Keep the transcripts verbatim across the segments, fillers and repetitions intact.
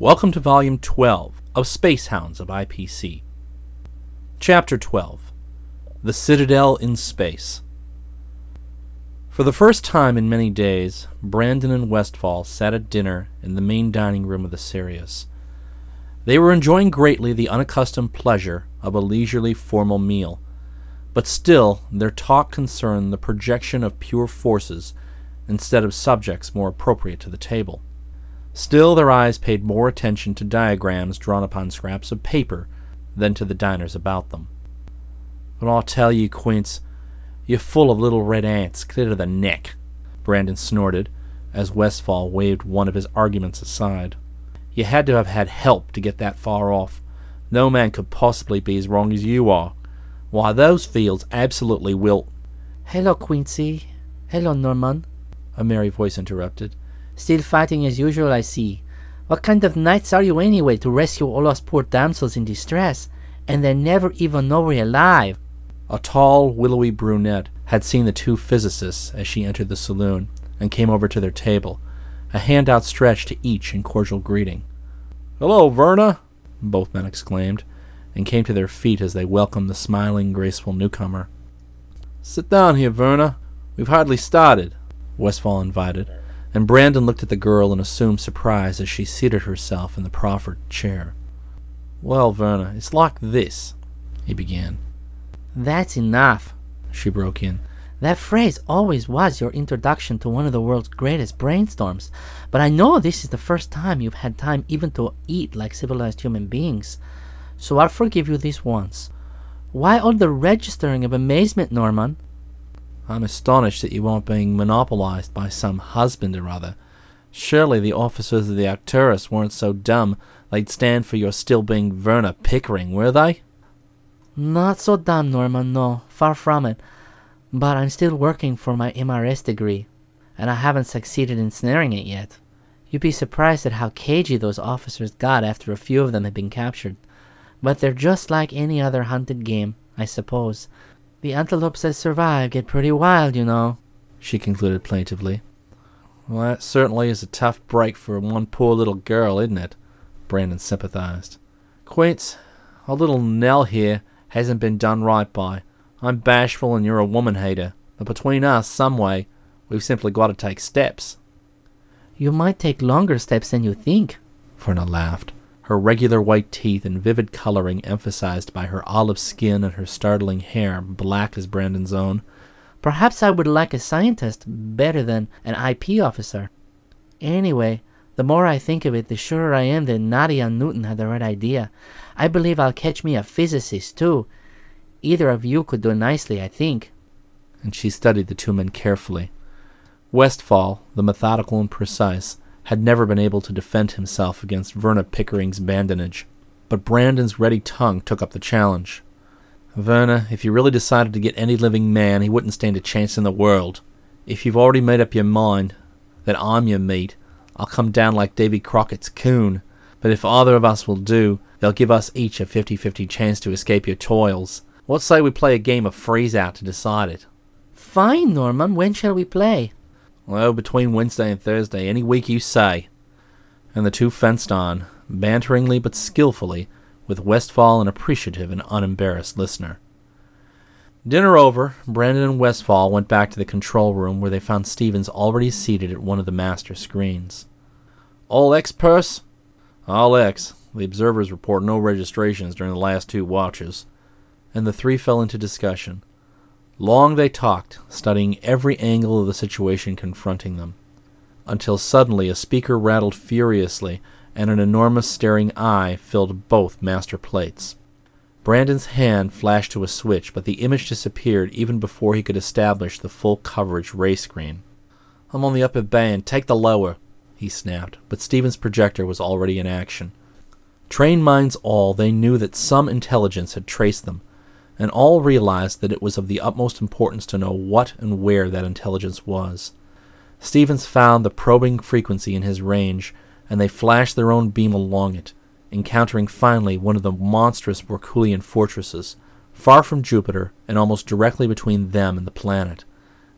Welcome to Volume twelve of Space Hounds of I P C. Chapter twelve, The Citadel in Space. For the first time in many days, Brandon and Westfall sat at dinner in the main dining room of the Sirius. They were enjoying greatly the unaccustomed pleasure of a leisurely formal meal, but still their talk concerned the projection of pure forces instead of subjects more appropriate to the table. Still, their eyes paid more attention to diagrams drawn upon scraps of paper than to the diners about them. "But I'll tell you, Quince, you're full of little red ants clear to the neck," Brandon snorted, as Westfall waved one of his arguments aside. "You had to have had help to get that far off. No man could possibly be as wrong as you are. Why, those fields absolutely wilt." "Hello, Quincy. Hello, Norman," a merry voice interrupted. "Still fighting as usual, I see. What kind of knights are you anyway, to rescue all us poor damsels in distress, and they never even know we're alive?" A tall, willowy brunette had seen the two physicists as she entered the saloon, and came over to their table, a hand outstretched to each in cordial greeting. "Hello, Verna!" both men exclaimed, and came to their feet as they welcomed the smiling, graceful newcomer. "Sit down here, Verna. We've hardly started," Westfall invited, and Brandon looked at the girl in assumed surprise as she seated herself in the proffered chair. "Well, Verna, it's like this," he began. "That's enough," she broke in. "That phrase always was your introduction to one of the world's greatest brainstorms, but I know this is the first time you've had time even to eat like civilized human beings, so I'll forgive you this once. Why all the registering of amazement, Norman?" "I'm astonished that you aren't being monopolized by some husband or other. Surely the officers of the Arcturus weren't so dumb they'd stand for your still being Verna Pickering, were they?" "Not so dumb, Norman, no. Far from it. But I'm still working for my M R S degree, and I haven't succeeded in snaring it yet. You'd be surprised at how cagey those officers got after a few of them had been captured. But they're just like any other hunted game, I suppose. The antelopes that survive get pretty wild, you know," she concluded plaintively. "Well, that certainly is a tough break for one poor little girl, isn't it?" Brandon sympathized. "Quince, our little Nell here hasn't been done right by. I'm bashful and you're a woman-hater, but between us, some way, we've simply got to take steps." "You might take longer steps than you think," Verna laughed, her regular white teeth and vivid coloring emphasized by her olive skin and her startling hair, black as Brandon's own. "Perhaps I would like a scientist better than an I P officer. Anyway, the more I think of it, the surer I am that Nadia Newton had the right idea. I believe I'll catch me a physicist, too. Either of you could do nicely, I think." And she studied the two men carefully. Westfall, the methodical and precise, had never been able to defend himself against Verna Pickering's badinage, but Brandon's ready tongue took up the challenge. "Verna, if you really decided to get any living man, he wouldn't stand a chance in the world. If you've already made up your mind that I'm your mate, I'll come down like Davy Crockett's coon. But if either of us will do, they'll give us each a fifty-fifty chance to escape your toils. What say we play a game of freeze-out to decide it?" "Fine, Norman. When shall we play?" "Well, between Wednesday and Thursday, any week you say." And the two fenced on, banteringly but skillfully, with Westfall an appreciative and unembarrassed listener. Dinner over, Brandon and Westfall went back to the control room, where they found Stevens already seated at one of the master screens. "All X, Purse?" "All X. The observers report no registrations during the last two watches." And the three fell into discussion. Long they talked, studying every angle of the situation confronting them, until suddenly a speaker rattled furiously and an enormous staring eye filled both master plates. Brandon's hand flashed to a switch, but the image disappeared even before he could establish the full coverage ray screen. "I'm on the upper band, take the lower," he snapped, but Stephen's projector was already in action. Trained minds all, they knew that some intelligence had traced them, and all realized that it was of the utmost importance to know what and where that intelligence was. Stevens found the probing frequency in his range, and they flashed their own beam along it, encountering finally one of the monstrous Vorkulian fortresses, far from Jupiter and almost directly between them and the planet.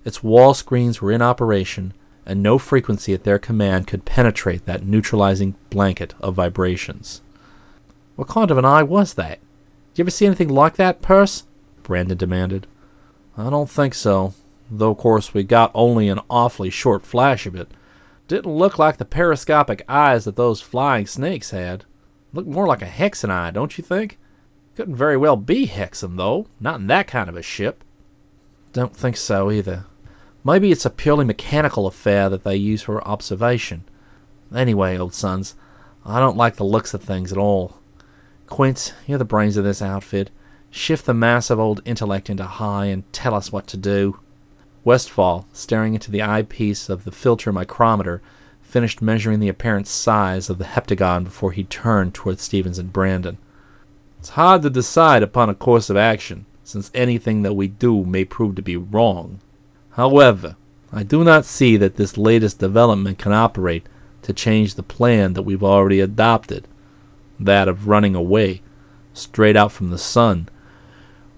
Its wall screens were in operation, and no frequency at their command could penetrate that neutralizing blanket of vibrations. What kind of an eye was that? Did you ever see anything like that, Purse? Brandon demanded. I don't think so, though of course we got only an awfully short flash of it. Didn't look like the periscopic eyes that those flying snakes had. Looked more like a Hexan eye, don't you think? Couldn't very well be Hexan, though. Not in that kind of a ship. Don't think so, either. Maybe it's a purely mechanical affair that they use for observation. Anyway, old sons, I don't like the looks of things at all. Quince, you're the brains of this outfit. Shift the mass of old intellect into high and tell us what to do. Westfall, staring into the eyepiece of the filter micrometer, finished measuring the apparent size of the heptagon before he turned toward Stevens and Brandon. It's hard to decide upon a course of action, since anything that we do may prove to be wrong. However, I do not see that this latest development can operate to change the plan that we've already adopted, that of running away, straight out from the sun.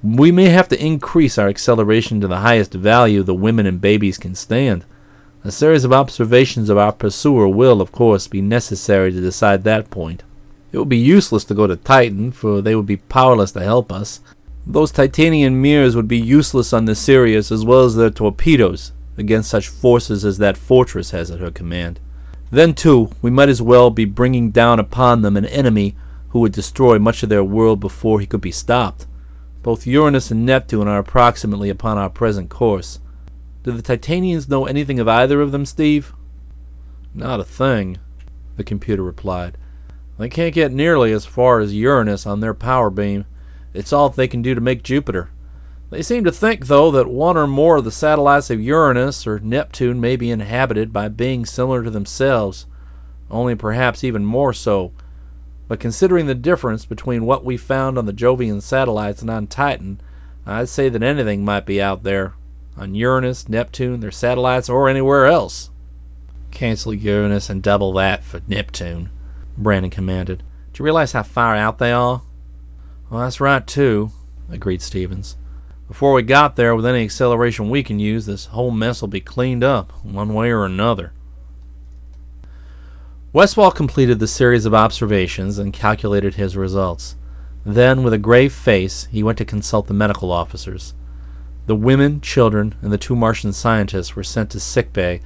We may have to increase our acceleration to the highest value the women and babies can stand. A series of observations of our pursuer will, of course, be necessary to decide that point. It would be useless to go to Titan, for they would be powerless to help us. Those Titanian mirrors would be useless on the Sirius as well as their torpedoes against such forces as that fortress has at her command. Then, too, we might as well be bringing down upon them an enemy who would destroy much of their world before he could be stopped. Both Uranus and Neptune are approximately upon our present course. Do the Titanians know anything of either of them, Steve? Not a thing, the computer replied. They can't get nearly as far as Uranus on their power beam. It's all they can do to make Jupiter. They seem to think, though, that one or more of the satellites of Uranus or Neptune may be inhabited by beings similar to themselves, only perhaps even more so. But considering the difference between what we found on the Jovian satellites and on Titan, I'd say that anything might be out there, on Uranus, Neptune, their satellites, or anywhere else. Cancel Uranus and double that for Neptune, Brandon commanded. Do you realize how far out they are? Well, that's right, too, agreed Stevens. Before we got there, with any acceleration we can use, this whole mess will be cleaned up, one way or another. Westfall completed the series of observations and calculated his results. Then, with a grave face, he went to consult the medical officers. The women, children, and the two Martian scientists were sent to sickbay,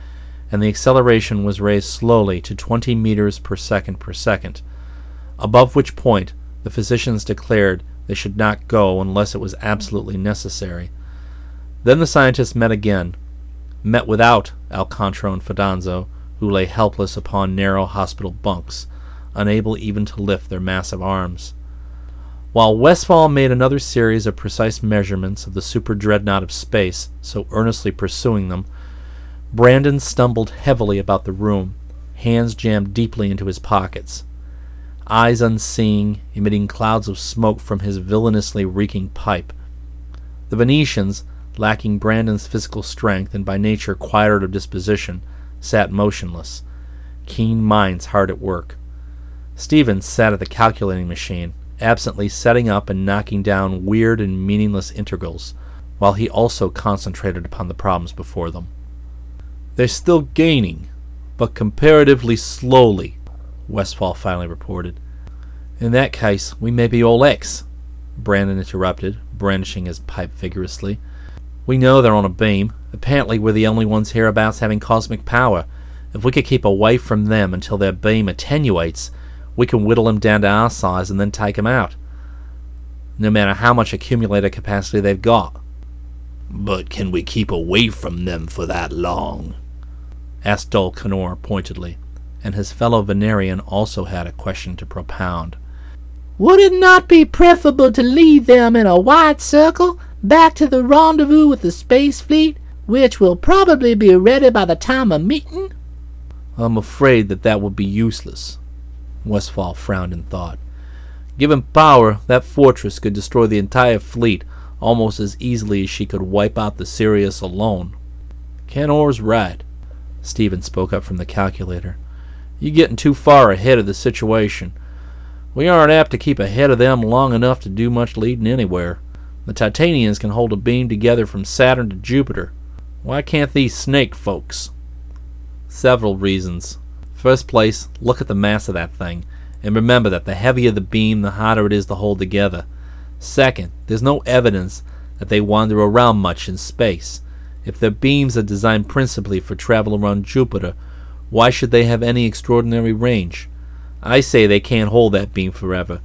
and the acceleration was raised slowly to twenty meters per second per second, above which point the physicians declared they should not go unless it was absolutely necessary. Then the scientists met again, met without Alcantro and Fadonzo, who lay helpless upon narrow hospital bunks, unable even to lift their massive arms. While Westfall made another series of precise measurements of the super-dreadnought of space, so earnestly pursuing them, Brandon stumbled heavily about the room, hands jammed deeply into his pockets. Eyes unseeing, emitting clouds of smoke from his villainously reeking pipe. The Venetians, lacking Brandon's physical strength and by nature quieter of disposition, sat motionless, keen minds hard at work. Stevens sat at the calculating machine, absently setting up and knocking down weird and meaningless integrals, while he also concentrated upon the problems before them. They're still gaining, but comparatively slowly, Westfall finally reported. In that case, we may be all X, Brandon interrupted, brandishing his pipe vigorously. We know they're on a beam. Apparently we're the only ones hereabouts having cosmic power. If we could keep away from them until their beam attenuates, we can whittle them down to our size and then take them out, no matter how much accumulator capacity they've got. But can we keep away from them for that long? Asked Dol Canor pointedly, and his fellow Venerian also had a question to propound. Would it not be preferable to lead them in a wide circle back to the rendezvous with the space fleet, which will probably be ready by the time of meeting? I'm afraid that that would be useless. Westfall frowned in thought. Given power, that fortress could destroy the entire fleet almost as easily as she could wipe out the Sirius alone. Canor's right, Stephen spoke up from the calculator. You're getting too far ahead of the situation. We aren't apt to keep ahead of them long enough to do much leading anywhere. The Titanians can hold a beam together from Saturn to Jupiter. Why can't these snake folks? several reasons. First place, look at the mass of that thing, and remember that the heavier the beam, the harder it is to hold together. Second, there's no evidence that they wander around much in space. If their beams are designed principally for travel around Jupiter, why should they have any extraordinary range? I say they can't hold that beam forever.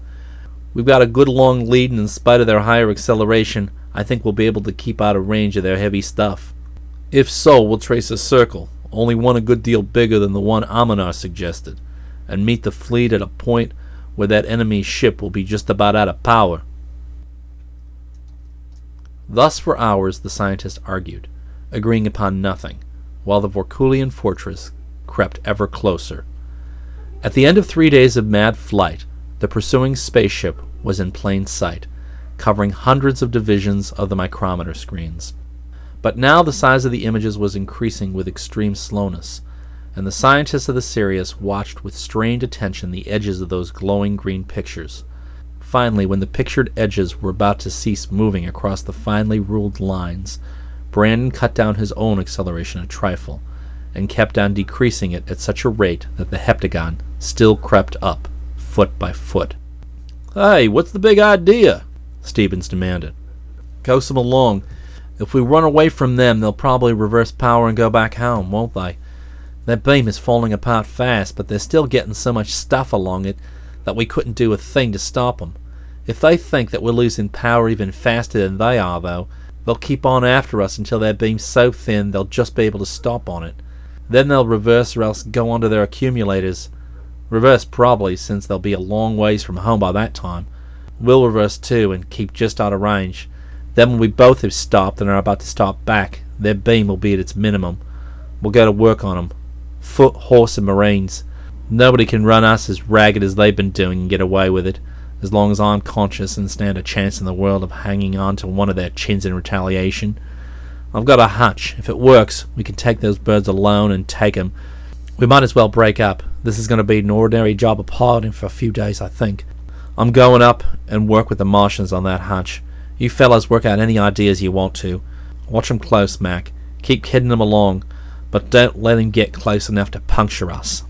We've got a good long lead, and in spite of their higher acceleration, I think we'll be able to keep out of range of their heavy stuff. If so, we'll trace a circle, only one a good deal bigger than the one Aminar suggested, and meet the fleet at a point where that enemy ship will be just about out of power. Thus for hours the scientists argued, agreeing upon nothing, while the Vorkulian fortress crept ever closer. At the end of three days of mad flight, the pursuing spaceship was in plain sight, covering hundreds of divisions of the micrometer screens. But now the size of the images was increasing with extreme slowness, and the scientists of the Sirius watched with strained attention the edges of those glowing green pictures. Finally, when the pictured edges were about to cease moving across the finely ruled lines, Brandon cut down his own acceleration a trifle, and kept on decreasing it at such a rate that the heptagon still crept up, foot by foot. "Hey, what's the big idea?" Stevens demanded. "Coast them along. If we run away from them, they'll probably reverse power and go back home, won't they? That beam is falling apart fast, but they're still getting so much stuff along it that we couldn't do a thing to stop them. If they think that we're losing power even faster than they are, though, they'll keep on after us until their beam's so thin they'll just be able to stop on it. Then they'll reverse or else go onto their accumulators. Reverse probably, since they'll be a long ways from home by that time. We'll reverse too and keep just out of range. Then when we both have stopped and are about to start back, their beam will be at its minimum. We'll go to work on them. Foot, horse, and marines. Nobody can run us as ragged as they've been doing and get away with it, as long as I'm conscious and stand a chance in the world of hanging on to one of their chins in retaliation. I've got a hunch. If it works, we can take those birds alone and take 'em. We might as well break up. This is going to be an ordinary job of piloting for a few days, I think. I'm going up and work with the Martians on that hunch. You fellas work out any ideas you want to. Watch 'em close, Mac. Keep kidding 'em along, but don't let 'em get close enough to puncture us."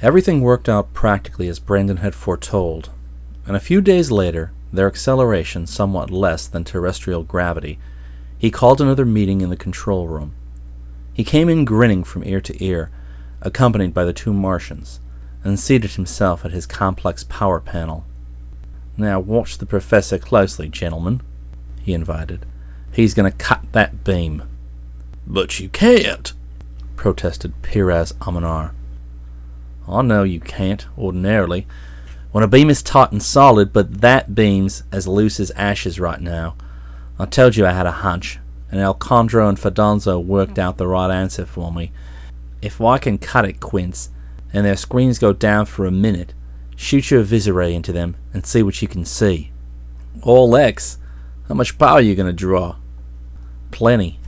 Everything worked out practically as Brandon had foretold, and a few days later, their acceleration somewhat less than terrestrial gravity, he called another meeting in the control room. He came in grinning from ear to ear, accompanied by the two Martians, and seated himself at his complex power panel. "Now watch the professor closely, gentlemen," he invited. "He's going to cut that beam." "But you can't," protested Piraz Aminar. "I know you can't, ordinarily, when a beam is taut and solid, but that beam's as loose as ashes right now. I told you I had a hunch, and Alcantro and Fadonzo worked out the right answer for me. If I can cut it, Quince, and their screens go down for a minute, shoot your visoray into them and see what you can see." "All X. How much power are you going to draw?" "Plenty.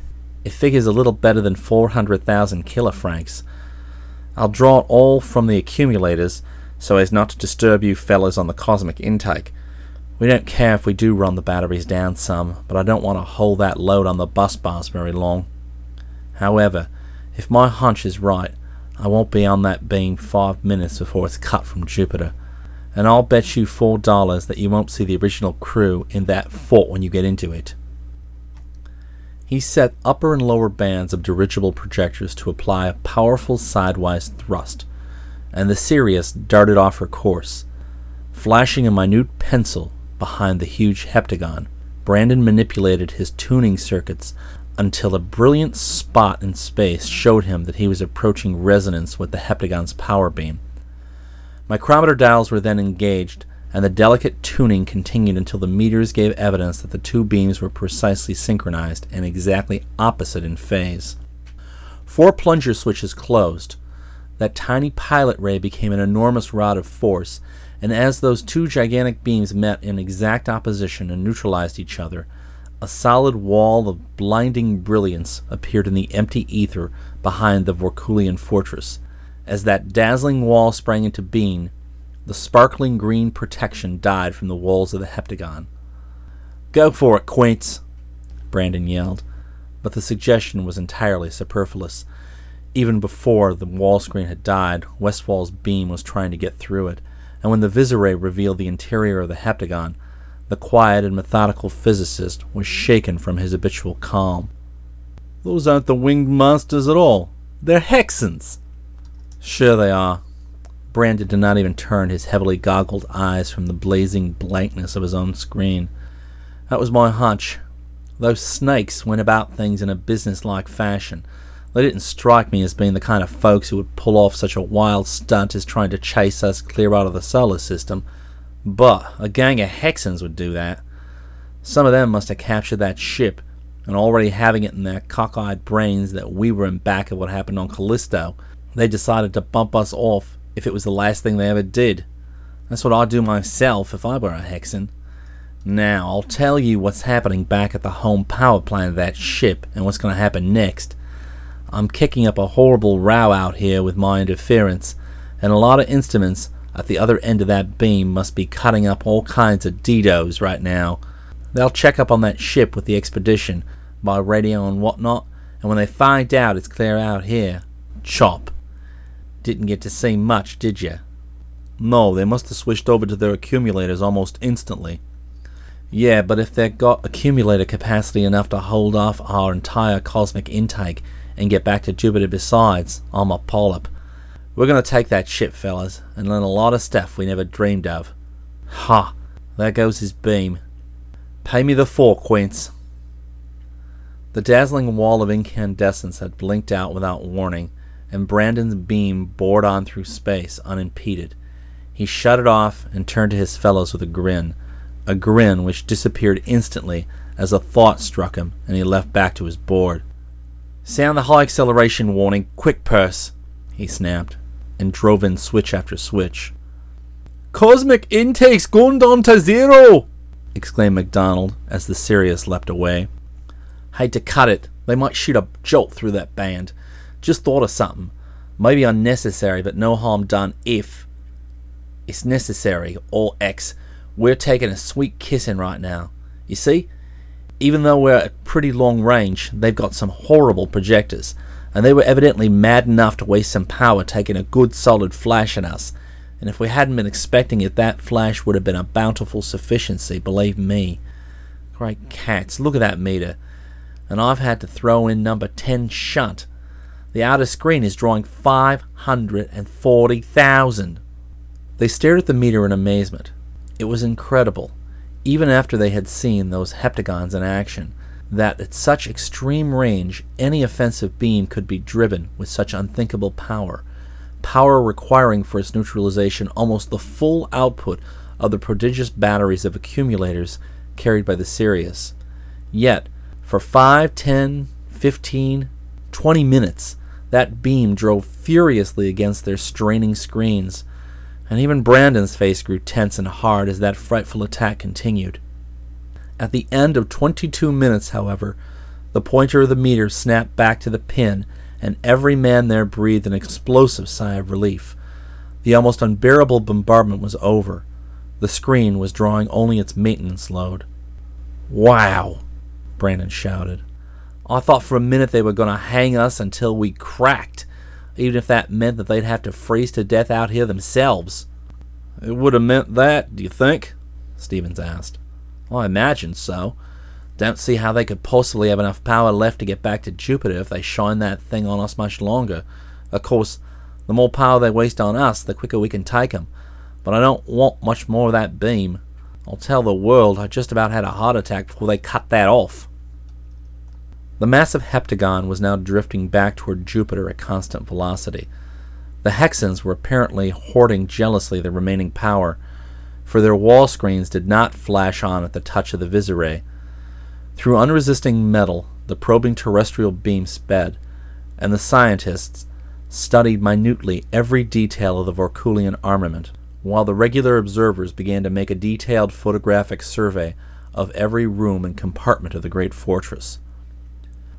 It figures a little better than four hundred thousand kilofrancs. I'll draw it all from the accumulators so as not to disturb you fellas on the cosmic intake. We don't care if we do run the batteries down some, but I don't want to hold that load on the bus bars very long. However, if my hunch is right, I won't be on that beam five minutes before it's cut from Jupiter, and I'll bet you four dollars that you won't see the original crew in that fort when you get into it." He set upper and lower bands of dirigible projectors to apply a powerful sidewise thrust, and the Sirius darted off her course. Flashing a minute pencil behind the huge heptagon, Brandon manipulated his tuning circuits until a brilliant spot in space showed him that he was approaching resonance with the heptagon's power beam. Micrometer dials were then engaged, and the delicate tuning continued until the meters gave evidence that the two beams were precisely synchronized and exactly opposite in phase. Four plunger switches closed. That tiny pilot ray became an enormous rod of force, and as those two gigantic beams met in exact opposition and neutralized each other, a solid wall of blinding brilliance appeared in the empty ether behind the Vorkulian fortress. As that dazzling wall sprang into being, the sparkling green protection died from the walls of the heptagon. "Go for it, Quince!" Brandon yelled. but the suggestion was entirely superfluous. Even before the wall screen had died, Westfall's beam was trying to get through it, and when the visiray revealed the interior of the heptagon, the quiet and methodical physicist was shaken from his habitual calm. "Those aren't the winged monsters at all. They're Hexans." "Sure they are." Brandon did not even turn his heavily goggled eyes from the blazing blankness of his own screen. "That was my hunch. Those snakes went about things in a businesslike fashion. They didn't strike me as being the kind of folks who would pull off such a wild stunt as trying to chase us clear out of the solar system. But a gang of Hexans would do that. Some of them must have captured that ship, and already having it in their cockeyed brains that we were in back of what happened on Callisto, they decided to bump us off if it was the last thing they ever did. That's what I'd do myself if I were a Hexan. Now, I'll tell you what's happening back at the home power plant of that ship and what's going to happen next. I'm kicking up a horrible row out here with my interference, and a lot of instruments at the other end of that beam must be cutting up all kinds of didos right now. They'll check up on that ship with the expedition, by radio and whatnot, and when they find out it's clear out here, chop. Didn't get to see much, did you?" "No, they must have switched over to their accumulators almost instantly." "Yeah, but if they've got accumulator capacity enough to hold off our entire cosmic intake and get back to Jupiter besides, I'm a polyp. We're going to take that ship, fellas, and learn a lot of stuff we never dreamed of. Ha! There goes his beam. Pay me the four, Quince." The dazzling wall of incandescence had blinked out without warning, and Brandon's beam bored on through space unimpeded. He shut it off and turned to his fellows with a grin, a grin which disappeared instantly as a thought struck him and he leapt back to his board. "Sound the high acceleration warning, quick purse," he snapped, and drove in switch after switch. "Cosmic intake's gone down to zero!" exclaimed MacDonald as the Sirius leapt away. "Hate to cut it, they might shoot a jolt through that band. Just thought of something. Maybe unnecessary, but no harm done if it's necessary, or X. We're taking a sweet kissing right now. You see? Even though we're at pretty long range, they've got some horrible projectors, and they were evidently mad enough to waste some power taking a good solid flash at us. And if we hadn't been expecting it, that flash would have been a bountiful sufficiency, believe me. Great cats, look at that meter. And I've had to throw in number ten shunt. The outer screen is drawing five hundred forty thousand. They stared at the meter in amazement. It was incredible, even after they had seen those heptagons in action, that at such extreme range any offensive beam could be driven with such unthinkable power, power requiring for its neutralization almost the full output of the prodigious batteries of accumulators carried by the Sirius. Yet, for five, ten, fifteen, twenty minutes, that beam drove furiously against their straining screens, and even Brandon's face grew tense and hard as that frightful attack continued. At the end of twenty-two minutes, however, the pointer of the meter snapped back to the pin, and every man there breathed an explosive sigh of relief. The almost unbearable bombardment was over. The screen was drawing only its maintenance load. "Wow!" Brandon shouted. "I thought for a minute they were going to hang us until we cracked, even if that meant that they'd have to freeze to death out here themselves." "It would have meant that, do you think?" Stevens asked. "I imagine so. Don't see how they could possibly have enough power left to get back to Jupiter if they shine that thing on us much longer. Of course, the more power they waste on us, the quicker we can take them. But I don't want much more of that beam. I'll tell the world I just about had a heart attack before they cut that off." The massive heptagon was now drifting back toward Jupiter at constant velocity. The Hexans were apparently hoarding jealously the remaining power, for their wall screens did not flash on at the touch of the visiray. Through unresisting metal, the probing terrestrial beam sped, and the scientists studied minutely every detail of the Vorkulian armament, while the regular observers began to make a detailed photographic survey of every room and compartment of the great fortress.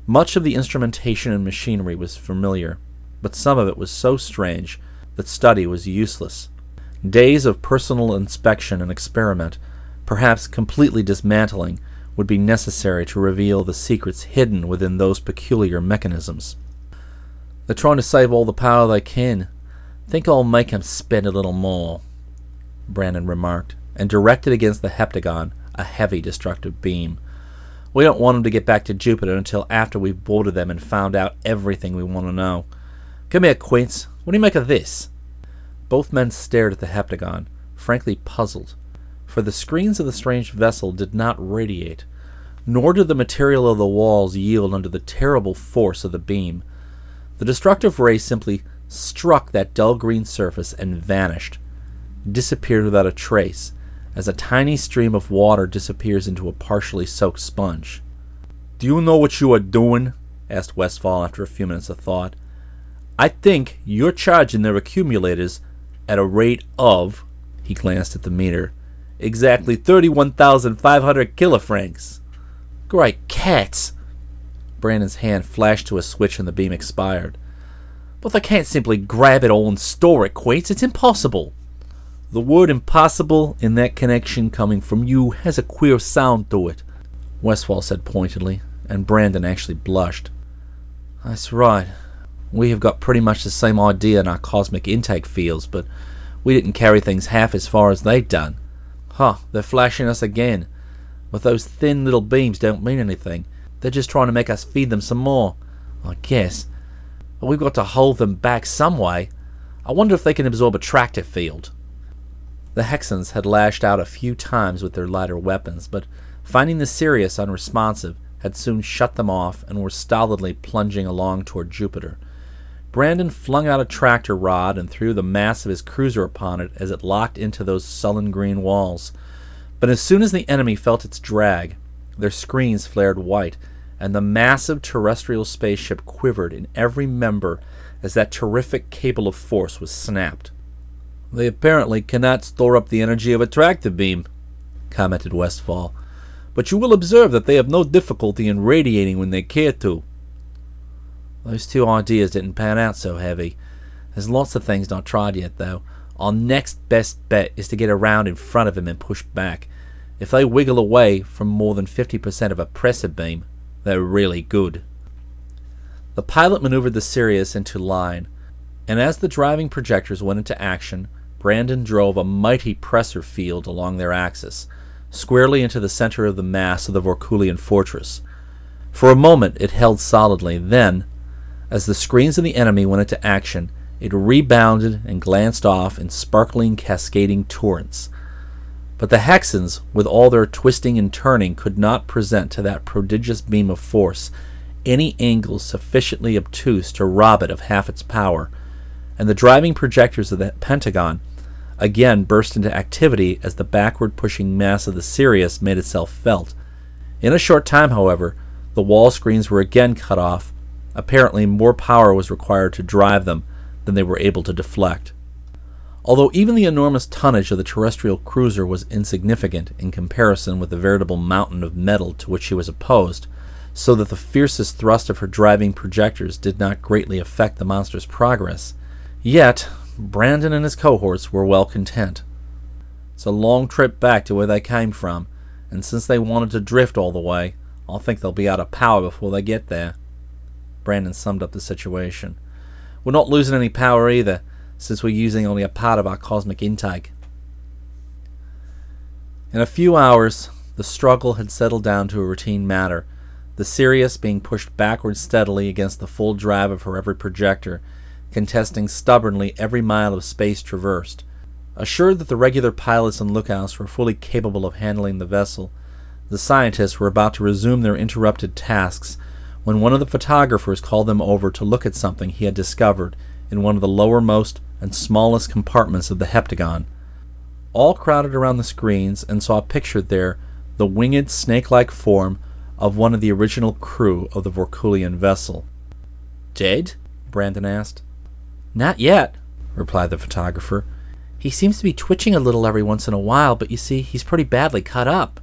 Much of the instrumentation and machinery was familiar, but some of it was so strange that study was useless. Days of personal inspection and experiment, perhaps completely dismantling, would be necessary to reveal the secrets hidden within those peculiar mechanisms. They're trying to save all the power they can. Think I'll make him spend a little more, Brandon remarked, and directed against the Heptagon a heavy destructive beam. We don't want him to get back to Jupiter until after we've boarded them and found out everything we want to know. Come here, Quince. What do you make of this? Both men stared at the Heptagon, frankly puzzled, for the screens of the strange vessel did not radiate, nor did the material of the walls yield under the terrible force of the beam. The destructive ray simply struck that dull green surface and vanished, disappeared without a trace, as a tiny stream of water disappears into a partially soaked sponge. "Do you know what you are doing?" asked Westfall after a few minutes of thought. "I think you're charging their accumulators at a rate of," he glanced at the meter, "exactly thirty-one thousand five hundred kilofrancs." "Great cats!" Brandon's hand flashed to a switch and the beam expired. "But they can't simply grab it all and store it, Quates. It's impossible." The word impossible in that connection coming from you has a queer sound to it, Westfall said pointedly, and Brandon actually blushed. That's right. We have got pretty much the same idea in our cosmic intake fields, but we didn't carry things half as far as they'd done. Huh, they're flashing us again. But those thin little beams don't mean anything. They're just trying to make us feed them some more, I guess. But we've got to hold them back some way. I wonder if they can absorb a tractor field. The Hexans had lashed out a few times with their lighter weapons, but finding the Sirius unresponsive had soon shut them off and were stolidly plunging along toward Jupiter. Brandon flung out a tractor rod and threw the mass of his cruiser upon it as it locked into those sullen green walls. But as soon as the enemy felt its drag, their screens flared white, and the massive terrestrial spaceship quivered in every member as that terrific cable of force was snapped. They apparently cannot store up the energy of a tractor beam, commented Westfall, but you will observe that they have no difficulty in radiating when they care to. Those two ideas didn't pan out so heavy. There's lots of things not tried yet, though. Our next best bet is to get around in front of him and push back. If they wiggle away from more than fifty percent of a pressor beam, they're really good. The pilot maneuvered the Sirius into line, and as the driving projectors went into action, Brandon drove a mighty pressor field along their axis, squarely into the center of the mass of the Vorkulian fortress. For a moment it held solidly, then, as the screens of the enemy went into action, it rebounded and glanced off in sparkling, cascading torrents. But the Hexans, with all their twisting and turning, could not present to that prodigious beam of force any angle sufficiently obtuse to rob it of half its power, and the driving projectors of the Pentagon again burst into activity as the backward-pushing mass of the Sirius made itself felt. In a short time, however, the wall screens were again cut off. Apparently, more power was required to drive them than they were able to deflect. Although even the enormous tonnage of the terrestrial cruiser was insignificant in comparison with the veritable mountain of metal to which she was opposed, so that the fiercest thrust of her driving projectors did not greatly affect the monster's progress, yet Brandon and his cohorts were well content. It's a long trip back to where they came from, and since they wanted to drift all the way, I'll think they'll be out of power before they get there. Brandon summed up the situation. We're not losing any power either, since we're using only a part of our cosmic intake. In a few hours, the struggle had settled down to a routine matter, the Sirius being pushed backward steadily against the full drive of her every projector, contesting stubbornly every mile of space traversed. Assured that the regular pilots and lookouts were fully capable of handling the vessel, the scientists were about to resume their interrupted tasks when one of the photographers called them over to look at something he had discovered in one of the lowermost and smallest compartments of the Heptagon. All crowded around the screens and saw pictured there the winged, snake-like form of one of the original crew of the Vorkulian vessel. "Dead?" Brandon asked. "Not yet," replied the photographer. "He seems to be twitching a little every once in a while, but you see, he's pretty badly cut up."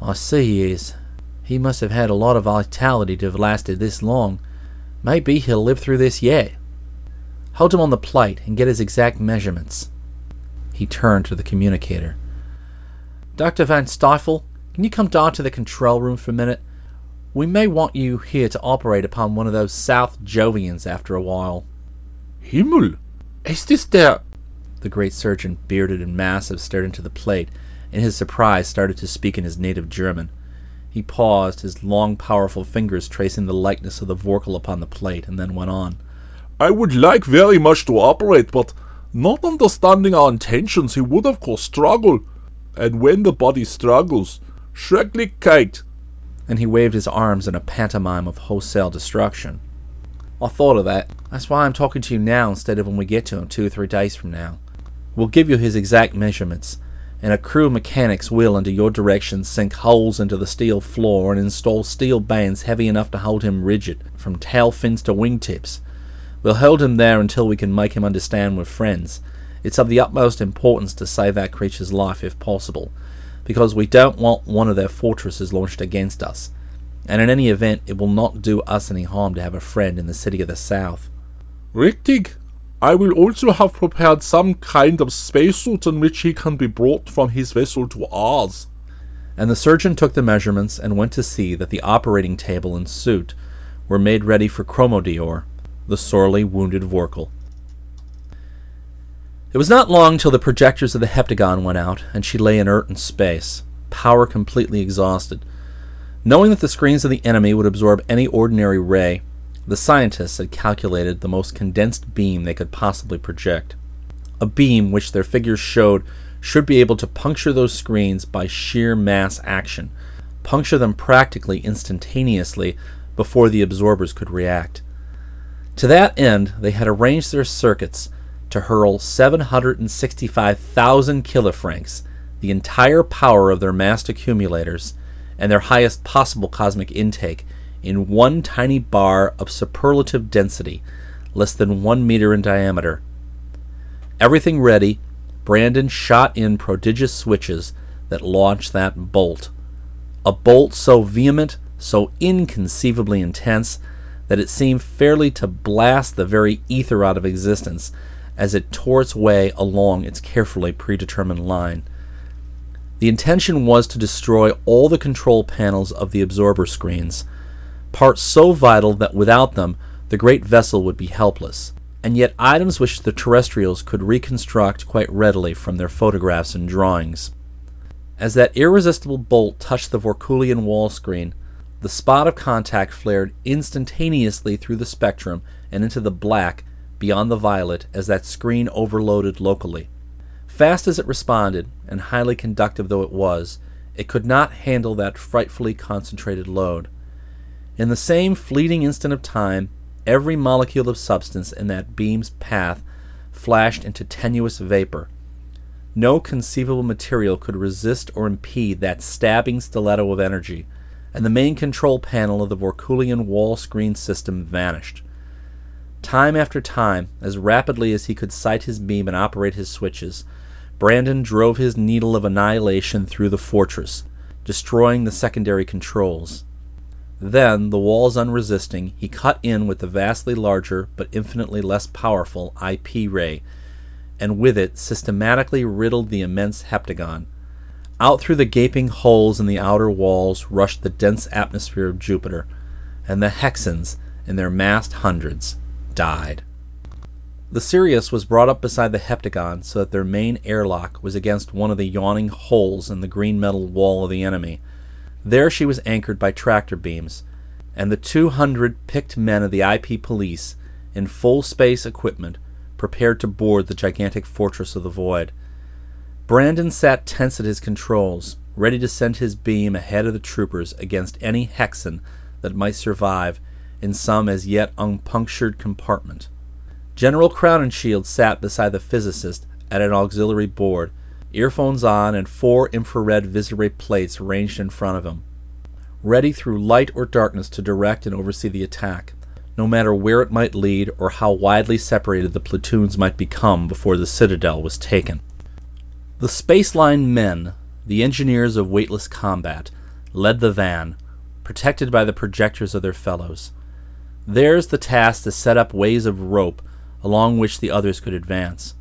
"I see he is. He must have had a lot of vitality to have lasted this long. Maybe he'll live through this yet. Hold him on the plate and get his exact measurements." He turned to the communicator. "Doctor Von Stiefel, Can you come down to the control room for a minute? We may want you here to operate upon one of those South Jovians after a while. Himmel, is this there? The great surgeon, bearded and massive, stared into the plate, and in his surprise started to speak in his native German. He paused, his long, powerful fingers tracing the likeness of the Vorkul upon the plate, and then went on. I would like very much to operate, but not understanding our intentions, he would of course struggle. And when the body struggles, Schrecklichkeit. And he waved his arms in a pantomime of wholesale destruction. I thought of that. That's why I'm talking to you now instead of when we get to him two or three days from now. We'll give you his exact measurements, and a crew of mechanics will, under your direction, sink holes into the steel floor and install steel bands heavy enough to hold him rigid, from tail fins to wingtips. We'll hold him there until we can make him understand we're friends. It's of the utmost importance to save that creature's life if possible, because we don't want one of their fortresses launched against us. And in any event, it will not do us any harm to have a friend in the city of the south. Richtig. I will also have prepared some kind of spacesuit in which he can be brought from his vessel to ours. And the surgeon took the measurements and went to see that the operating table and suit were made ready for Chromodior, the sorely wounded Vorkul. It was not long till the projectors of the Heptagon went out, and she lay inert in space, power completely exhausted. Knowing that the screens of the enemy would absorb any ordinary ray, the scientists had calculated the most condensed beam they could possibly project, a beam which their figures showed should be able to puncture those screens by sheer mass action, puncture them practically instantaneously before the absorbers could react. To that end, they had arranged their circuits to hurl seven hundred sixty-five thousand kilofrancs, the entire power of their massed accumulators, and their highest possible cosmic intake in one tiny bar of superlative density, less than one meter in diameter. Everything ready, Brandon shot in prodigious switches that launched that bolt. A bolt so vehement, so inconceivably intense, that it seemed fairly to blast the very ether out of existence as it tore its way along its carefully predetermined line. The intention was to destroy all the control panels of the absorber screens, parts so vital that without them the great vessel would be helpless, and yet items which the terrestrials could reconstruct quite readily from their photographs and drawings. As that irresistible bolt touched the Vorkulian wall screen, the spot of contact flared instantaneously through the spectrum and into the black beyond the violet as that screen overloaded locally. Fast as it responded, and highly conductive though it was, it could not handle that frightfully concentrated load. In the same fleeting instant of time, every molecule of substance in that beam's path flashed into tenuous vapor. No conceivable material could resist or impede that stabbing stiletto of energy, and the main control panel of the Vorkulian wall screen system vanished. Time after time, as rapidly as he could sight his beam and operate his switches, Brandon drove his needle of annihilation through the fortress, destroying the secondary controls. Then, the walls unresisting, he cut in with the vastly larger but infinitely less powerful I P ray, and with it systematically riddled the immense Heptagon. Out through the gaping holes in the outer walls rushed the dense atmosphere of Jupiter, and the Hexans, in their massed hundreds, died. The Sirius was brought up beside the Heptagon so that their main airlock was against one of the yawning holes in the green metal wall of the enemy. There she was anchored by tractor beams, and the two hundred picked men of the I P police, in full space equipment, prepared to board the gigantic fortress of the void. Brandon sat tense at his controls, ready to send his beam ahead of the troopers against any Hexan that might survive in some as yet unpunctured compartment. General Crowninshield sat beside the physicist at an auxiliary board, earphones on and four infrared visoray plates ranged in front of him, ready through light or darkness to direct and oversee the attack, no matter where it might lead or how widely separated the platoons might become before the citadel was taken. The spaceline men, the engineers of weightless combat, led the van, protected by the projectors of their fellows. Theirs the task to set up ways of rope along which the others could advance.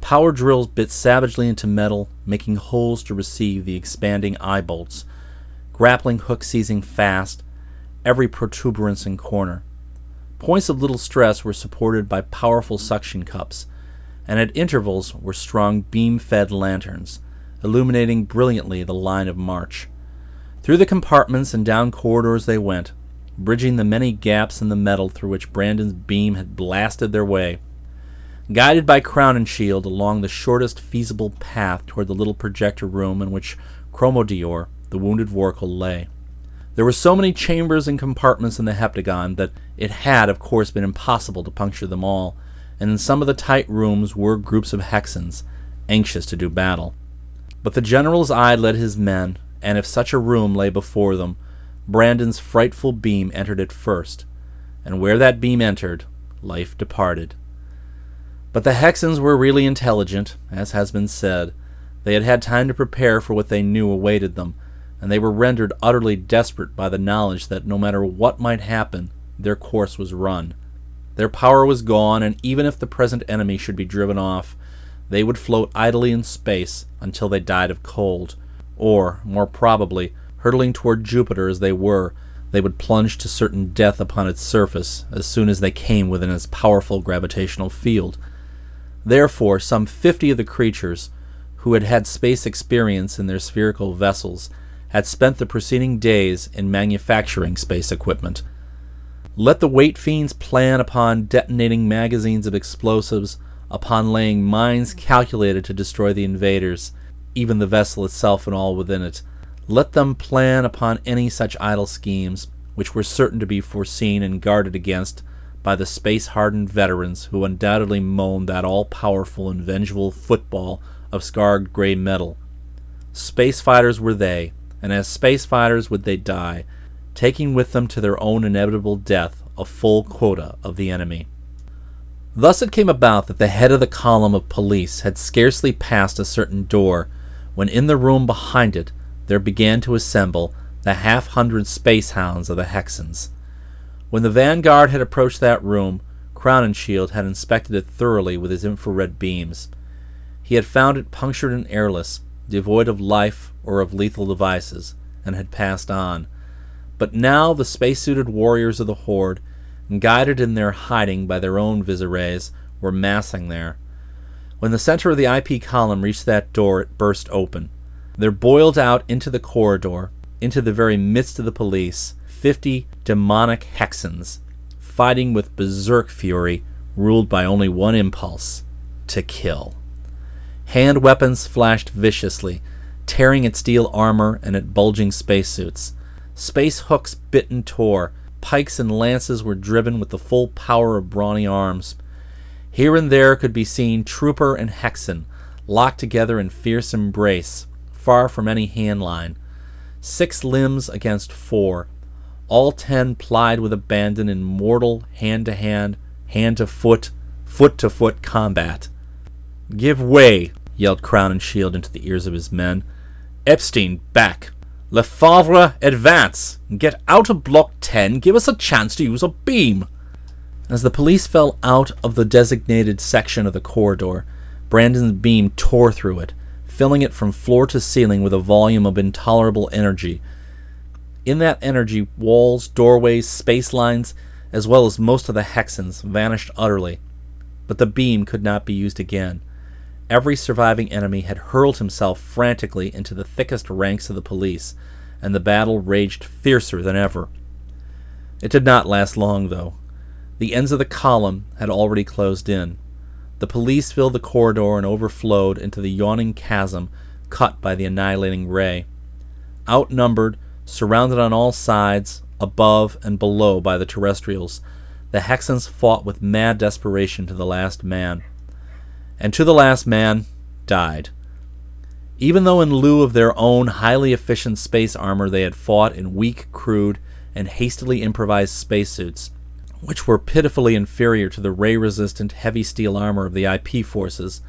Power drills bit savagely into metal, making holes to receive the expanding eye bolts, grappling hook seizing fast every protuberance and corner. Points of little stress were supported by powerful suction cups, and at intervals were strung beam-fed lanterns, illuminating brilliantly the line of march. Through the compartments and down corridors they went, bridging the many gaps in the metal through which Brandon's beam had blasted their way. Guided by Crowninshield along the shortest feasible path toward the little projector room in which Chromodior, the wounded Vorkul, lay. There were so many chambers and compartments in the Heptagon that it had, of course, been impossible to puncture them all, and in some of the tight rooms were groups of Hexans, anxious to do battle. But the general's eye led his men, and if such a room lay before them, Brandon's frightful beam entered it first, and where that beam entered, life departed. But the Hexans were really intelligent, as has been said. They had had time to prepare for what they knew awaited them, and they were rendered utterly desperate by the knowledge that no matter what might happen, their course was run. Their power was gone, and even if the present enemy should be driven off, they would float idly in space until they died of cold, or, more probably, hurtling toward Jupiter as they were, they would plunge to certain death upon its surface as soon as they came within its powerful gravitational field. Therefore, some fifty of the creatures, who had had space experience in their spherical vessels, had spent the preceding days in manufacturing space equipment. Let the weight fiends plan upon detonating magazines of explosives, upon laying mines calculated to destroy the invaders, even the vessel itself and all within it. Let them plan upon any such idle schemes, which were certain to be foreseen and guarded against by the space-hardened veterans who undoubtedly moaned that all-powerful and vengeful football of scarred gray metal. Space fighters were they, and as space fighters would they die, taking with them to their own inevitable death a full quota of the enemy. Thus it came about that the head of the column of police had scarcely passed a certain door, when in the room behind it there began to assemble the half-hundred space hounds of the Hexans. When the vanguard had approached that room, Crowninshield had inspected it thoroughly with his infrared beams. He had found it punctured and airless, devoid of life or of lethal devices, and had passed on. But now the spacesuited warriors of the Horde, guided in their hiding by their own viseres, were massing there. When the center of the I P column reached that door, it burst open. There boiled out into the corridor, into the very midst of the police, fifty demonic Hexans, fighting with berserk fury, ruled by only one impulse: to kill. Hand weapons flashed viciously, tearing at steel armor and at bulging spacesuits. Space hooks bit and tore, pikes and lances were driven with the full power of brawny arms. Here and there could be seen trooper and Hexan, locked together in fierce embrace, far from any hand line. Six limbs against four, all ten plied with abandon in mortal hand-to-hand, hand-to-foot, foot-to-foot combat. "Give way!" yelled Crowninshield into the ears of his men. "Epstein, back! Le Favre, advance! Get out of Block ten! Give us a chance to use a beam!" As the police fell out of the designated section of the corridor, Brandon's beam tore through it, filling it from floor to ceiling with a volume of intolerable energy. In that energy, walls, doorways, space lines, as well as most of the Hexans, vanished utterly. But the beam could not be used again. Every surviving enemy had hurled himself frantically into the thickest ranks of the police, and the battle raged fiercer than ever. It did not last long, though. The ends of the column had already closed in. The police filled the corridor and overflowed into the yawning chasm cut by the annihilating ray. Outnumbered, surrounded on all sides, above and below by the terrestrials, the Hexans fought with mad desperation to the last man. And to the last man, died. Even though in lieu of their own highly efficient space armor they had fought in weak, crude, and hastily improvised spacesuits, which were pitifully inferior to the ray-resistant heavy steel armor of the I P forces,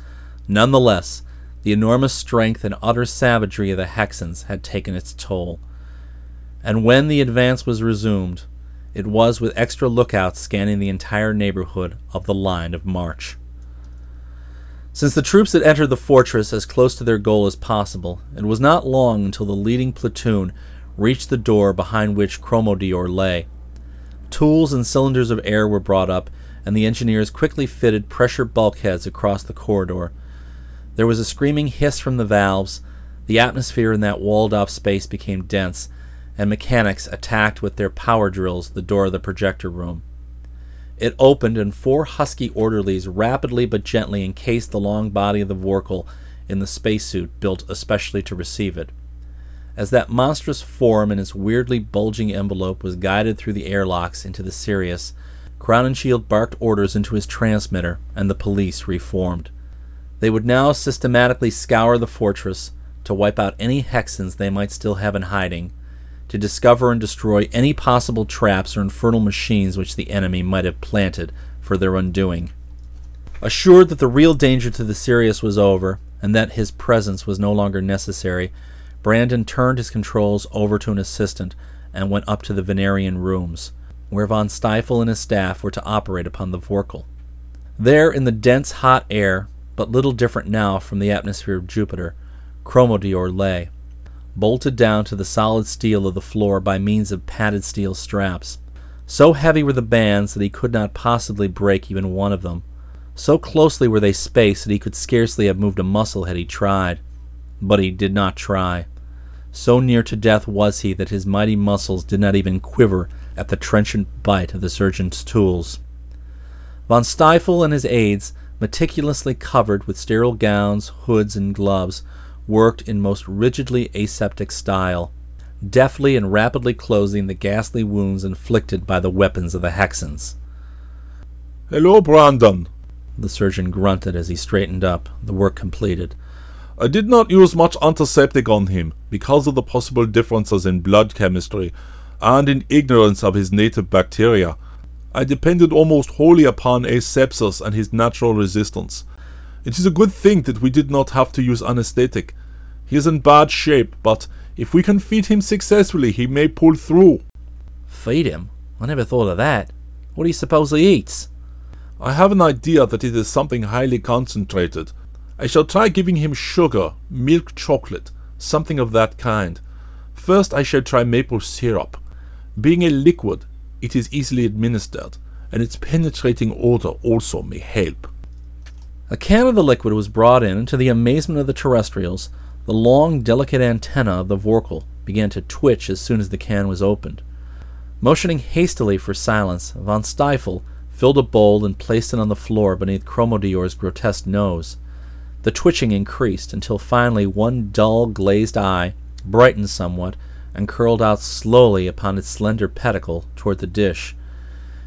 nonetheless, the enormous strength and utter savagery of the Hexans had taken its toll. And when the advance was resumed, it was with extra lookouts scanning the entire neighborhood of the line of march. Since the troops had entered the fortress as close to their goal as possible, it was not long until the leading platoon reached the door behind which Chromodior lay. Tools and cylinders of air were brought up, and the engineers quickly fitted pressure bulkheads across the corridor. There was a screaming hiss from the valves. The atmosphere in that walled-off space became dense, and mechanics attacked with their power drills the door of the projector room. It opened, and four husky orderlies rapidly but gently encased the long body of the Vorkul in the spacesuit built especially to receive it. As that monstrous form in its weirdly bulging envelope was guided through the airlocks into the Sirius, Crowninshield barked orders into his transmitter, and the police reformed. They would now systematically scour the fortress to wipe out any Hexans they might still have in hiding, to discover and destroy any possible traps or infernal machines which the enemy might have planted for their undoing. Assured that the real danger to the Sirius was over, and that his presence was no longer necessary, Brandon turned his controls over to an assistant and went up to the Venerian rooms, where Von Stiefel and his staff were to operate upon the Vorkul. There, in the dense, hot air, but little different now from the atmosphere of Jupiter, Chromodior lay, bolted down to the solid steel of the floor by means of padded steel straps. So heavy were the bands that he could not possibly break even one of them. So closely were they spaced that he could scarcely have moved a muscle had he tried. But he did not try. So near to death was he that his mighty muscles did not even quiver at the trenchant bite of the surgeon's tools. Von Stiefel and his aides, meticulously covered with sterile gowns, hoods, and gloves, worked in most rigidly aseptic style, deftly and rapidly closing the ghastly wounds inflicted by the weapons of the Hexans. "Hello, Brandon," the surgeon grunted as he straightened up, the work completed. "I did not use much antiseptic on him, because of the possible differences in blood chemistry, and in ignorance of his native bacteria. I depended almost wholly upon asepsis and his natural resistance. It is a good thing that we did not have to use anesthetic. He is in bad shape, but if we can feed him successfully, he may pull through." "Feed him? I never thought of that. What do you suppose he eats?" "I have an idea that it is something highly concentrated. I shall try giving him sugar, milk chocolate, something of that kind. First I shall try maple syrup. Being a liquid, it is easily administered, and its penetrating odor also may help." A can of the liquid was brought in, and to the amazement of the terrestrials, the long, delicate antenna of the Vorkul began to twitch as soon as the can was opened. Motioning hastily for silence, Von Stiefel filled a bowl and placed it on the floor beneath Chromodior's grotesque nose. The twitching increased until finally one dull, glazed eye brightened somewhat and curled out slowly upon its slender pedicle toward the dish.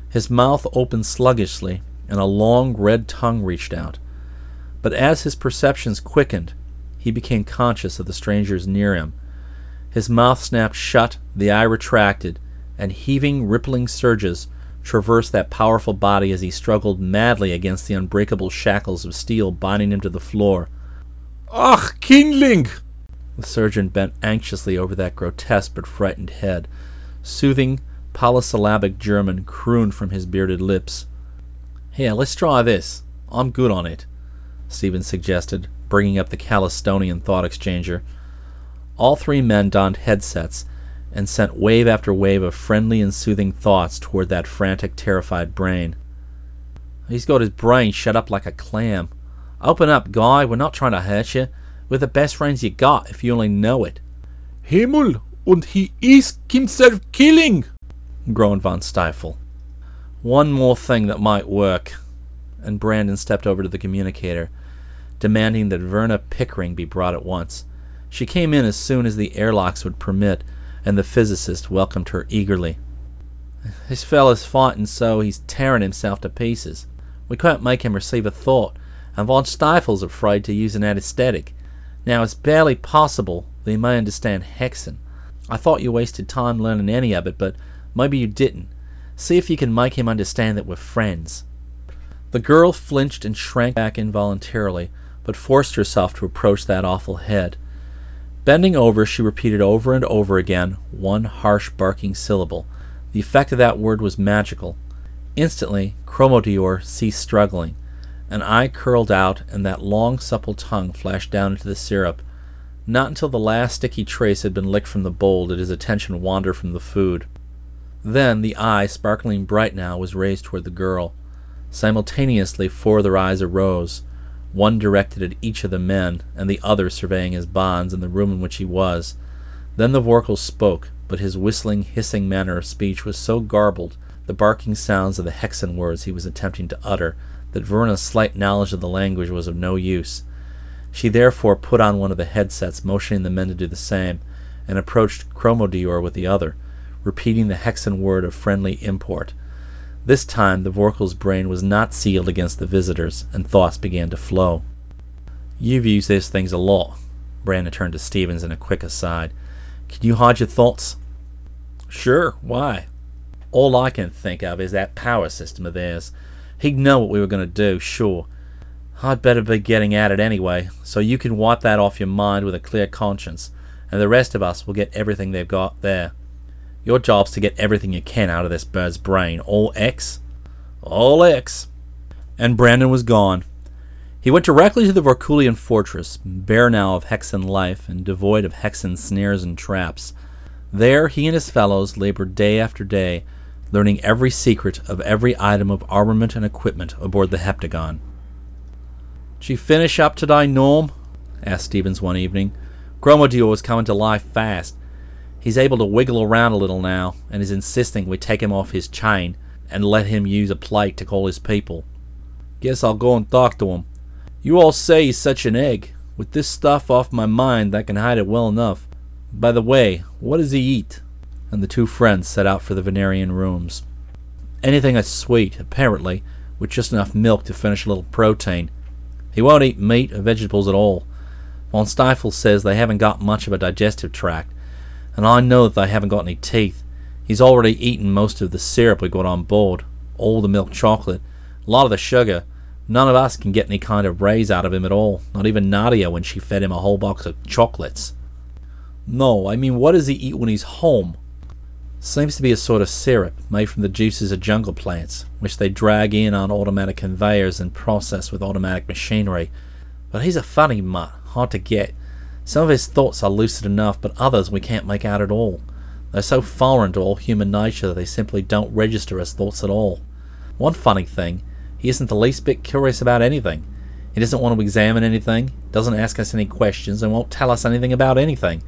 His mouth opened sluggishly, and a long red tongue reached out. But as his perceptions quickened, he became conscious of the strangers near him. His mouth snapped shut, the eye retracted, and heaving, rippling surges traversed that powerful body as he struggled madly against the unbreakable shackles of steel binding him to the floor. "Ach, Kindling!" The surgeon bent anxiously over that grotesque but frightened head. Soothing, polysyllabic German crooned from his bearded lips. "Here, let's try this. I'm good on it," Stevens suggested, bringing up the Calistonian thought exchanger. All three men donned headsets and sent wave after wave of friendly and soothing thoughts toward that frantic, terrified brain. "He's got his brain shut up like a clam. Open up, guy. We're not trying to hurt you. We're the best friends you got, if you only know it." "Himmel, und he is himself killing," groaned Von Stiefel. "One more thing that might work," and Brandon stepped over to the communicator, demanding that Verna Pickering be brought at once. She came in as soon as the airlocks would permit, and the physicist welcomed her eagerly. "This fella's fighting so he's tearing himself to pieces. We can't make him receive a thought, and Von Stiefel's afraid to use an anesthetic. Now it's barely possible that he may understand Hexan. I thought you wasted time learning any of it, but maybe you didn't. See if you can make him understand that we're friends." The girl flinched and shrank back involuntarily, but forced herself to approach that awful head. Bending over, she repeated over and over again one harsh barking syllable. The effect of that word was magical. Instantly, Chromodior ceased struggling. An eye curled out, and that long, supple tongue flashed down into the syrup. Not until the last sticky trace had been licked from the bowl did his attention wander from the food. Then the eye, sparkling bright now, was raised toward the girl. Simultaneously four other eyes arose, one directed at each of the men, and the other surveying his bonds and the room in which he was. Then the Vorkul spoke, but his whistling, hissing manner of speech was so garbled, the barking sounds of the Hexan words he was attempting to utter, that Verna's slight knowledge of the language was of no use. She therefore put on one of the headsets, motioning the men to do the same, and approached Chromodior with the other, repeating the Hexan word of friendly import. This time the Vorkul's brain was not sealed against the visitors, and thoughts began to flow. "You've used these things a lot." Brandon turned to Stevens in a quick aside. "Can you hide your thoughts?" "Sure, why?" "All I can think of is that power system of theirs. He'd know what we were going to do, sure. I'd better be getting at it anyway, so you can wipe that off your mind with a clear conscience, and the rest of us will get everything they've got there. Your job's to get everything you can out of this bird's brain. All X?" "All X." And Brandon was gone. He went directly to the Vorkulian fortress, bare now of Hexan life and devoid of Hexan snares and traps. There he and his fellows labored day after day, learning every secret of every item of armament and equipment aboard the Heptagon. "Did you finish up today, Norm?" asked Stevens one evening. "Chromodior is coming to life fast. He's able to wiggle around a little now, and is insisting we take him off his chain and let him use a plate to call his people. Guess I'll go and talk to him. You all say he's such an egg. With this stuff off my mind, I can hide it well enough. By the way, what does he eat?" And the two friends set out for the Venerian rooms. "Anything that's sweet, apparently, with just enough milk to finish a little protein. He won't eat meat or vegetables at all. Von Stiefel says they haven't got much of a digestive tract, and I know that they haven't got any teeth. He's already eaten most of the syrup we got on board, all the milk chocolate, a lot of the sugar. None of us can get any kind of raise out of him at all, not even Nadia when she fed him a whole box of chocolates." "No, I mean what does he eat when he's home?" "Seems to be a sort of syrup made from the juices of jungle plants, which they drag in on automatic conveyors and process with automatic machinery. But he's a funny mutt, hard to get. Some of his thoughts are lucid enough, but others we can't make out at all. They're so foreign to all human nature that they simply don't register as thoughts at all. One funny thing, he isn't the least bit curious about anything. He doesn't want to examine anything, doesn't ask us any questions, and won't tell us anything about anything.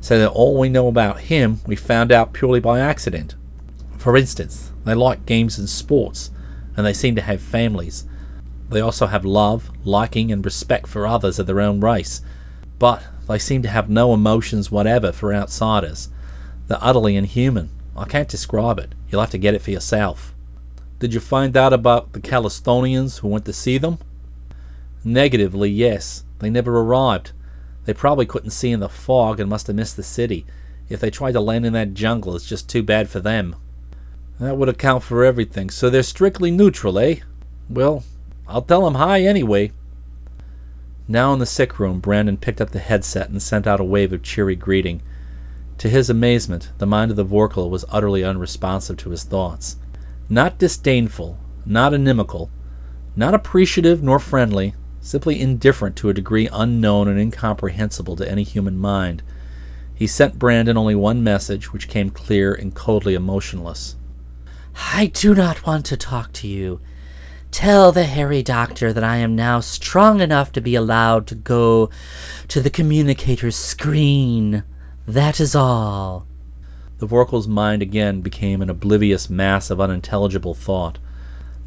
So that all we know about him we found out purely by accident. For instance, they like games and sports, and they seem to have families. They also have love, liking, and respect for others of their own race, but they seem to have no emotions whatever for outsiders. They're utterly inhuman. I can't describe it. You'll have to get it for yourself." "Did you find out about the Calistonians who went to see them?" "Negatively, yes. They never arrived. They probably couldn't see in the fog and must have missed the city. If they tried to land in that jungle, it's just too bad for them." "That would account for everything. So they're strictly neutral, eh? Well, I'll tell them hi anyway." Now in the sick room, Brandon picked up the headset and sent out a wave of cheery greeting. To his amazement, the mind of the Vorkul was utterly unresponsive to his thoughts. Not disdainful, not inimical, not appreciative nor friendly, simply indifferent to a degree unknown and incomprehensible to any human mind. He sent Brandon only one message, which came clear and coldly emotionless. "I do not want to talk to you. Tell the hairy doctor that I am now strong enough to be allowed to go to the communicator's screen. That is all." The Vorkul's mind again became an oblivious mass of unintelligible thought.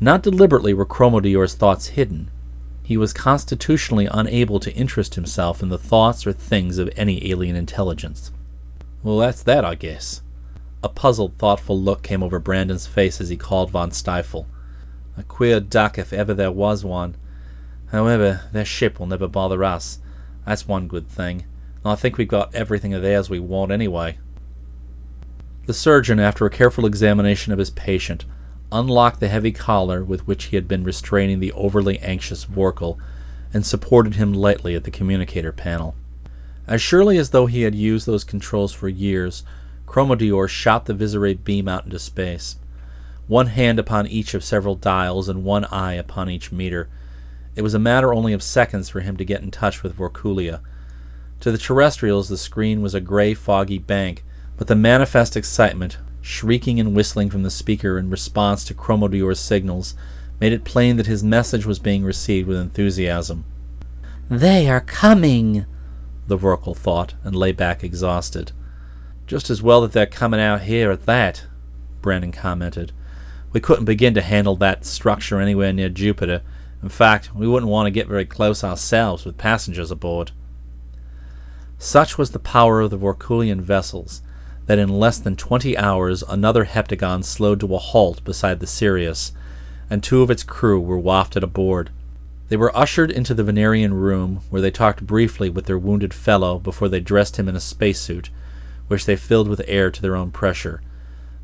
Not deliberately were Chromodior's thoughts hidden. He was constitutionally unable to interest himself in the thoughts or things of any alien intelligence. "Well, that's that, I guess." A puzzled, thoughtful look came over Brandon's face as he called Von Stiefel. "A queer duck if ever there was one. However, their ship will never bother us. That's one good thing. And I think we've got everything of theirs we want anyway." The surgeon, after a careful examination of his patient, unlocked the heavy collar with which he had been restraining the overly anxious Vorkul and supported him lightly at the communicator panel. As surely as though he had used those controls for years, Chromodior shot the visoray beam out into space, one hand upon each of several dials and one eye upon each meter. It was a matter only of seconds for him to get in touch with Vorkulia. To the terrestrials, the screen was a gray, foggy bank, but the manifest excitement, shrieking and whistling from the speaker in response to Chromodior's signals, made it plain that his message was being received with enthusiasm. "They are coming," the Vorkul thought, and lay back exhausted. "Just as well that they're coming out here at that," Brandon commented. "We couldn't begin to handle that structure anywhere near Jupiter. In fact, we wouldn't want to get very close ourselves with passengers aboard." Such was the power of the Vorkulian vessels that in less than twenty hours another Heptagon slowed to a halt beside the Sirius, and two of its crew were wafted aboard. They were ushered into the Venerian room, where they talked briefly with their wounded fellow before they dressed him in a spacesuit, which they filled with air to their own pressure.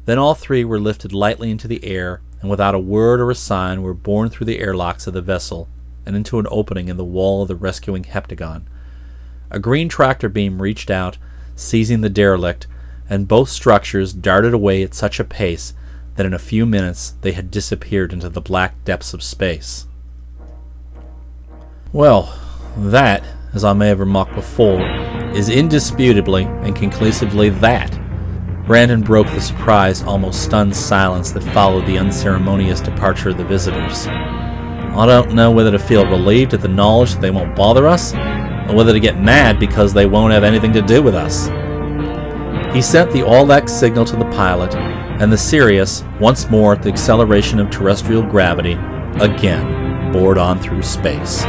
Then all three were lifted lightly into the air, and without a word or a sign were borne through the airlocks of the vessel and into an opening in the wall of the rescuing Heptagon. A green tractor beam reached out, seizing the derelict, and both structures darted away at such a pace that in a few minutes they had disappeared into the black depths of space. Well, that, as I may have remarked before, is indisputably and conclusively that. Brandon broke the surprised, almost stunned silence that followed the unceremonious departure of the visitors. I don't know whether to feel relieved at the knowledge that they won't bother us, or whether to get mad because they won't have anything to do with us. He sent the all-X signal to the pilot, and the Sirius, once more at the acceleration of terrestrial gravity, again bored on through space.